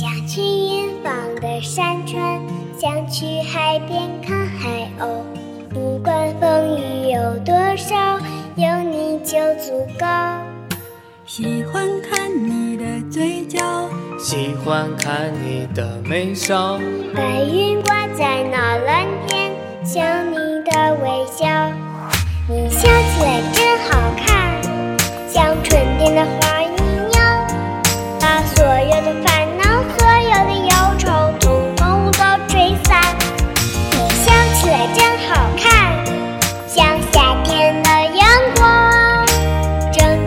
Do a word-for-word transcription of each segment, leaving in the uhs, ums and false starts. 想去远方的山川，想去海边看海鸥。不管风雨有多少，有你就足够。喜欢看你的嘴角，喜欢看你的眉梢。白云挂在那蓝天，想你的微笑。你笑起来真好看，像春天的花一样，把所有的烦恼，所有的忧愁统统都吹散。你笑起来真好看，像夏天的阳光，整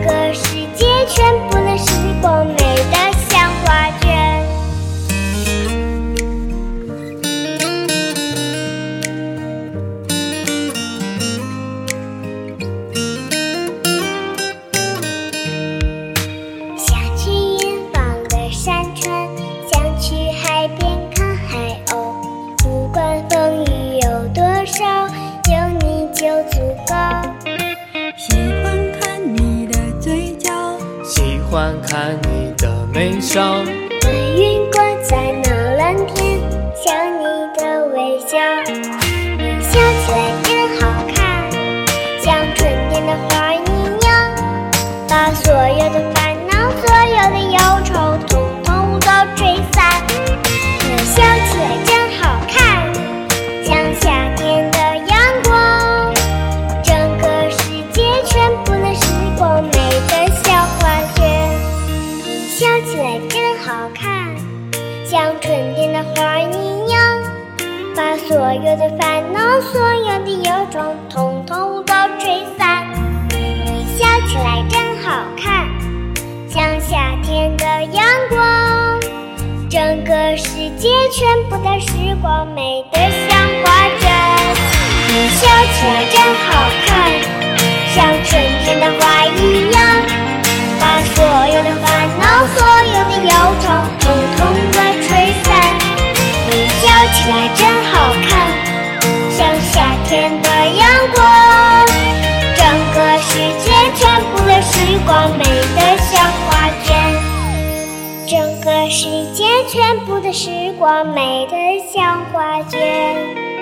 个世界全部的时光美得像画卷。喜欢看你的眉梢，白云挂在那蓝天，想你的微笑。你笑起来真好看，像春天的花一样，把所有的烦恼，所有的忧愁统统都吹散。你笑起来真好看，像夏天的阳光，整个世界全部的时光美得像画卷。笑起来真好看，像春天的花一样，把所有的烦恼，所有的忧愁统统都吹散。你笑起来真好看，像夏天的阳光，整个世界全部的时光美得像画卷。你笑起来真好看，像春天的花一样，把所有的烦恼，所有的忧愁，统统都吹散。你笑起来真好看，像夏天的阳光，整个世界全部的时光美得像画卷。整个世界全部的时光美得像画卷。